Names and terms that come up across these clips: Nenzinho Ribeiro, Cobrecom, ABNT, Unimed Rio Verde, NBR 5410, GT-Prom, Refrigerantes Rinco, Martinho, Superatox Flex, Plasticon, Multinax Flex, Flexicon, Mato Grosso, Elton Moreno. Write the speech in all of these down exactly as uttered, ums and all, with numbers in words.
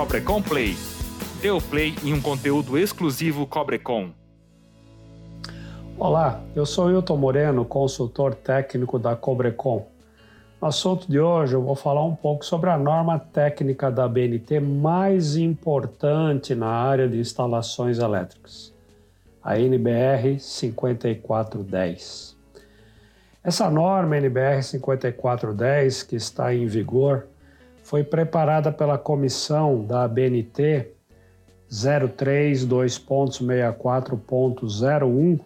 Cobrecom Play. Dê o play em um conteúdo exclusivo Cobrecom. Olá, eu sou Elton Moreno, consultor técnico da Cobrecom. No assunto de hoje eu vou falar um pouco sobre a norma técnica da A B N T mais importante na área de instalações elétricas, a N B R cinquenta e quatro dez. Essa norma N B R cinquenta e quatro dez, que está em vigor, foi preparada pela comissão da A B N T zero três dois ponto sessenta e quatro ponto zero um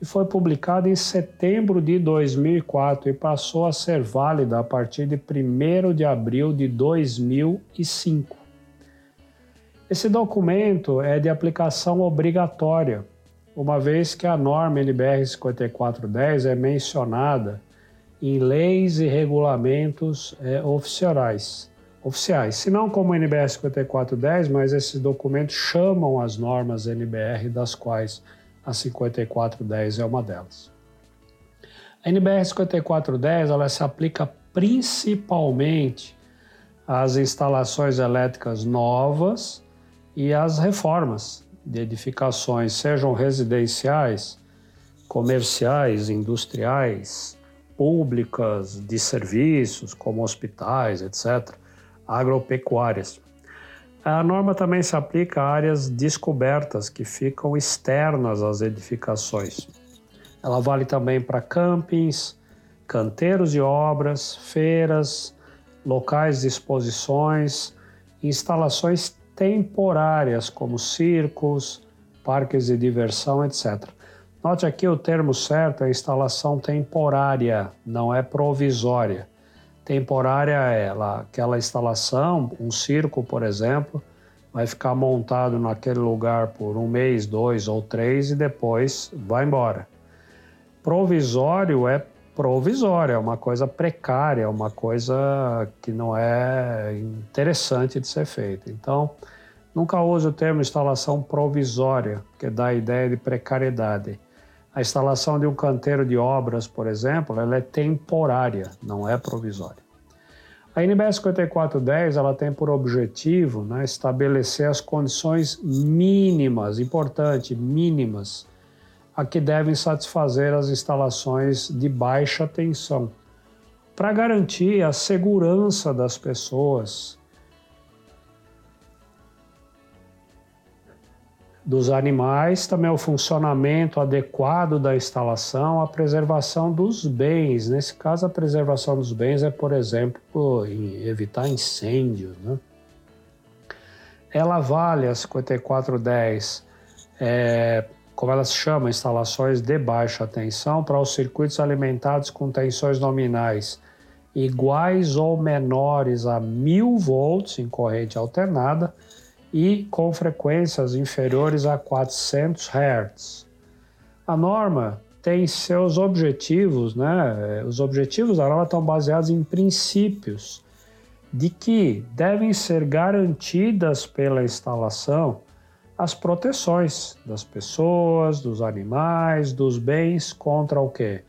e foi publicada em setembro de dois mil e quatro e passou a ser válida a partir de primeiro de abril de dois mil e cinco. Esse documento é de aplicação obrigatória, uma vez que a norma N B R cinquenta e quatro dez é mencionada em leis e regulamentos é, oficiais. oficiais. Se não como N B R cinquenta e quatro dez, mas esses documentos chamam as normas N B R, das quais a cinquenta e quatro dez é uma delas. A N B R cinquenta e quatro dez ela se aplica principalmente às instalações elétricas novas e às reformas de edificações, sejam residenciais, comerciais, industriais, públicas, de serviços, como hospitais, etcétera, agropecuárias. A norma também se aplica a áreas descobertas que ficam externas às edificações. Ela vale também para campings, canteiros de obras, feiras, locais de exposições, instalações temporárias como circos, parques de diversão, etcétera. Note aqui o termo certo é instalação temporária, não é provisória. Temporária é ela, aquela instalação, um circo, por exemplo, vai ficar montado naquele lugar por um mês, dois ou três e depois vai embora. Provisório é provisório, é uma coisa precária, uma coisa que não é interessante de ser feita. Então, nunca use o termo instalação provisória, porque dá a ideia de precariedade. A instalação de um canteiro de obras, por exemplo, ela é temporária, não é provisória. A N B R cinquenta e quatro dez ela tem por objetivo, né, estabelecer as condições mínimas, importante, mínimas, a que devem satisfazer as instalações de baixa tensão, para garantir a segurança das pessoas, dos animais, também o funcionamento adequado da instalação, a preservação dos bens. Nesse caso, a preservação dos bens é, por exemplo, evitar incêndios, né? Ela vale, a cinquenta e quatro dez, é, como ela se chama, instalações de baixa tensão, para os circuitos alimentados com tensões nominais iguais ou menores a mil volts em corrente alternada, e com frequências inferiores a quatrocentos hertz. A norma tem seus objetivos, né? Os objetivos da norma estão baseados em princípios de que devem ser garantidas pela instalação as proteções das pessoas, dos animais, dos bens contra o quê?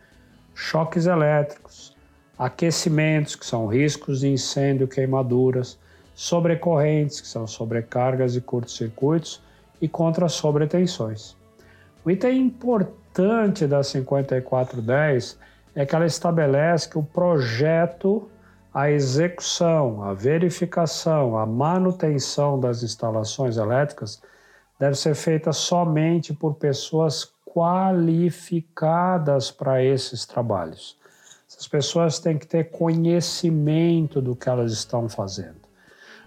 Choques elétricos, aquecimentos, que são riscos de incêndio, queimaduras, sobrecorrentes, que são sobrecargas e curtos-circuitos, e contra sobretensões. O item importante da cinquenta e quatro dez é que ela estabelece que o projeto, a execução, a verificação, a manutenção das instalações elétricas deve ser feita somente por pessoas qualificadas para esses trabalhos. Essas pessoas têm que ter conhecimento do que elas estão fazendo.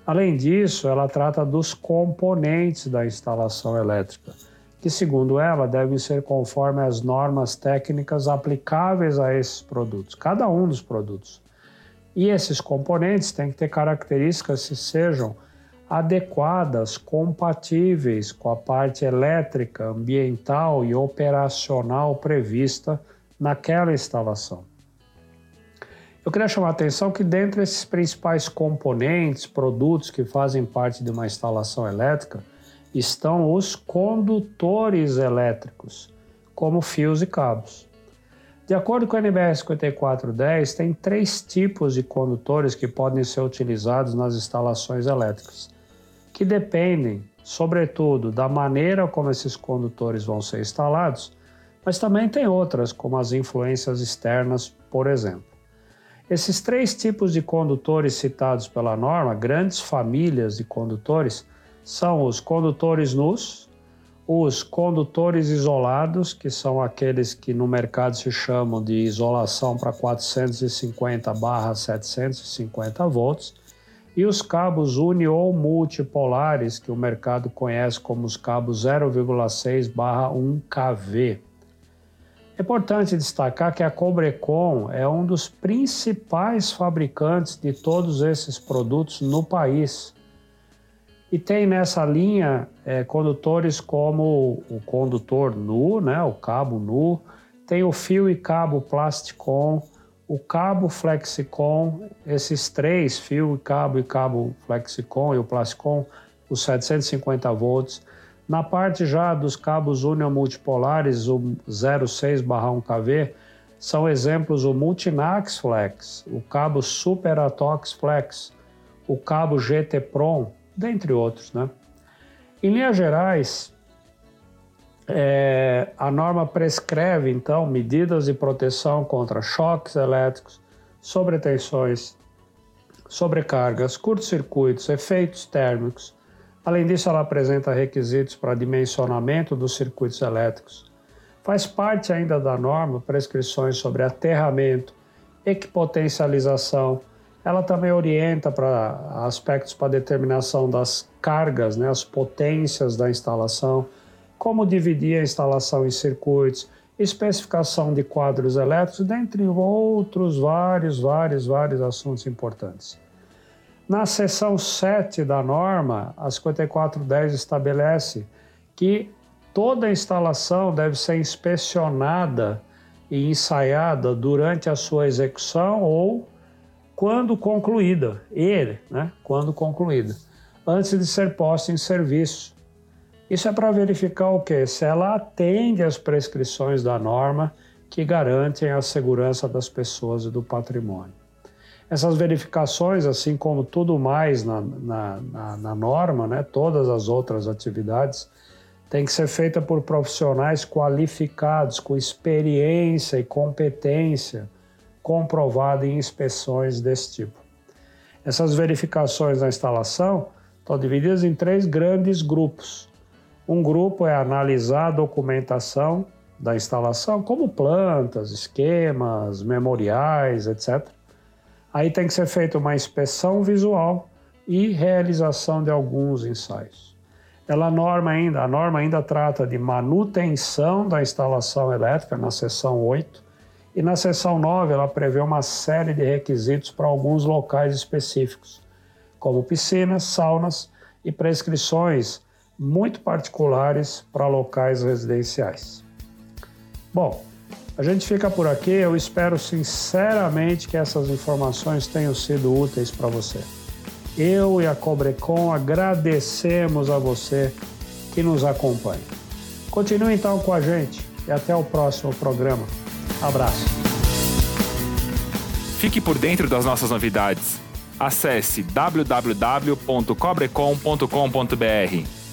Além disso, ela trata dos componentes da instalação elétrica, que, segundo ela, devem ser conforme as normas técnicas aplicáveis a esses produtos, cada um dos produtos. E esses componentes têm que ter características que sejam adequadas, compatíveis com a parte elétrica, ambiental e operacional prevista naquela instalação. Eu queria chamar a atenção que dentre esses principais componentes, produtos que fazem parte de uma instalação elétrica, estão os condutores elétricos, como fios e cabos. De acordo com a N B R cinquenta e quatro dez, tem três tipos de condutores que podem ser utilizados nas instalações elétricas, que dependem, sobretudo, da maneira como esses condutores vão ser instalados, mas também tem outras, como as influências externas, por exemplo. Esses três tipos de condutores citados pela norma, grandes famílias de condutores, são os condutores nus, os condutores isolados, que são aqueles que no mercado se chamam de isolação para quatrocentos e cinquenta barra setecentos e cinquenta volts, e os cabos uni ou multipolares, que o mercado conhece como os cabos zero vírgula seis barra um quilovolts. É importante destacar que a Cobrecom é um dos principais fabricantes de todos esses produtos no país. E tem nessa linha é, condutores como o condutor nu, né, o cabo nu, tem o fio e cabo Plasticon, o cabo Flexicon, esses três, fio e cabo e cabo Flexicon e o Plasticon, os setecentos e cinquenta volts. Na parte já dos cabos uni multipolares, o zero seis barra um quilovolts, são exemplos o Multinax Flex, o cabo Superatox Flex, o cabo G T-Prom, dentre outros, né? Em linhas gerais, é, a norma prescreve, então, medidas de proteção contra choques elétricos, sobretensões, sobrecargas, curtos-circuitos, efeitos térmicos. Além disso, ela apresenta requisitos para dimensionamento dos circuitos elétricos. Faz parte ainda da norma prescrições sobre aterramento, equipotencialização. Ela também orienta para aspectos para determinação das cargas, né, as potências da instalação, como dividir a instalação em circuitos, especificação de quadros elétricos, dentre outros vários, vários, vários assuntos importantes. Na seção sete da norma, a cinquenta e quatro dez estabelece que toda instalação deve ser inspecionada e ensaiada durante a sua execução ou quando concluída, ele, né, quando concluída, antes de ser posta em serviço. Isso é para verificar o quê? Se ela atende às prescrições da norma que garantem a segurança das pessoas e do patrimônio. Essas verificações, assim como tudo mais na, na, na, na norma, né, todas as outras atividades, têm que ser feitas por profissionais qualificados, com experiência e competência comprovada em inspeções desse tipo. Essas verificações na instalação estão divididas em três grandes grupos. Um grupo é analisar a documentação da instalação, como plantas, esquemas, memoriais, etcétera. Aí tem que ser feita uma inspeção visual e realização de alguns ensaios. Ela norma ainda, a norma ainda trata de manutenção da instalação elétrica, na seção oito, e na seção nove ela prevê uma série de requisitos para alguns locais específicos, como piscinas, saunas e prescrições muito particulares para locais residenciais. Bom, a gente fica por aqui. Eu espero sinceramente que essas informações tenham sido úteis para você. Eu e a Cobrecom agradecemos a você que nos acompanha. Continue então com a gente e até o próximo programa. Abraço. Fique por dentro das nossas novidades. Acesse w w w ponto cobrecom ponto com ponto b r.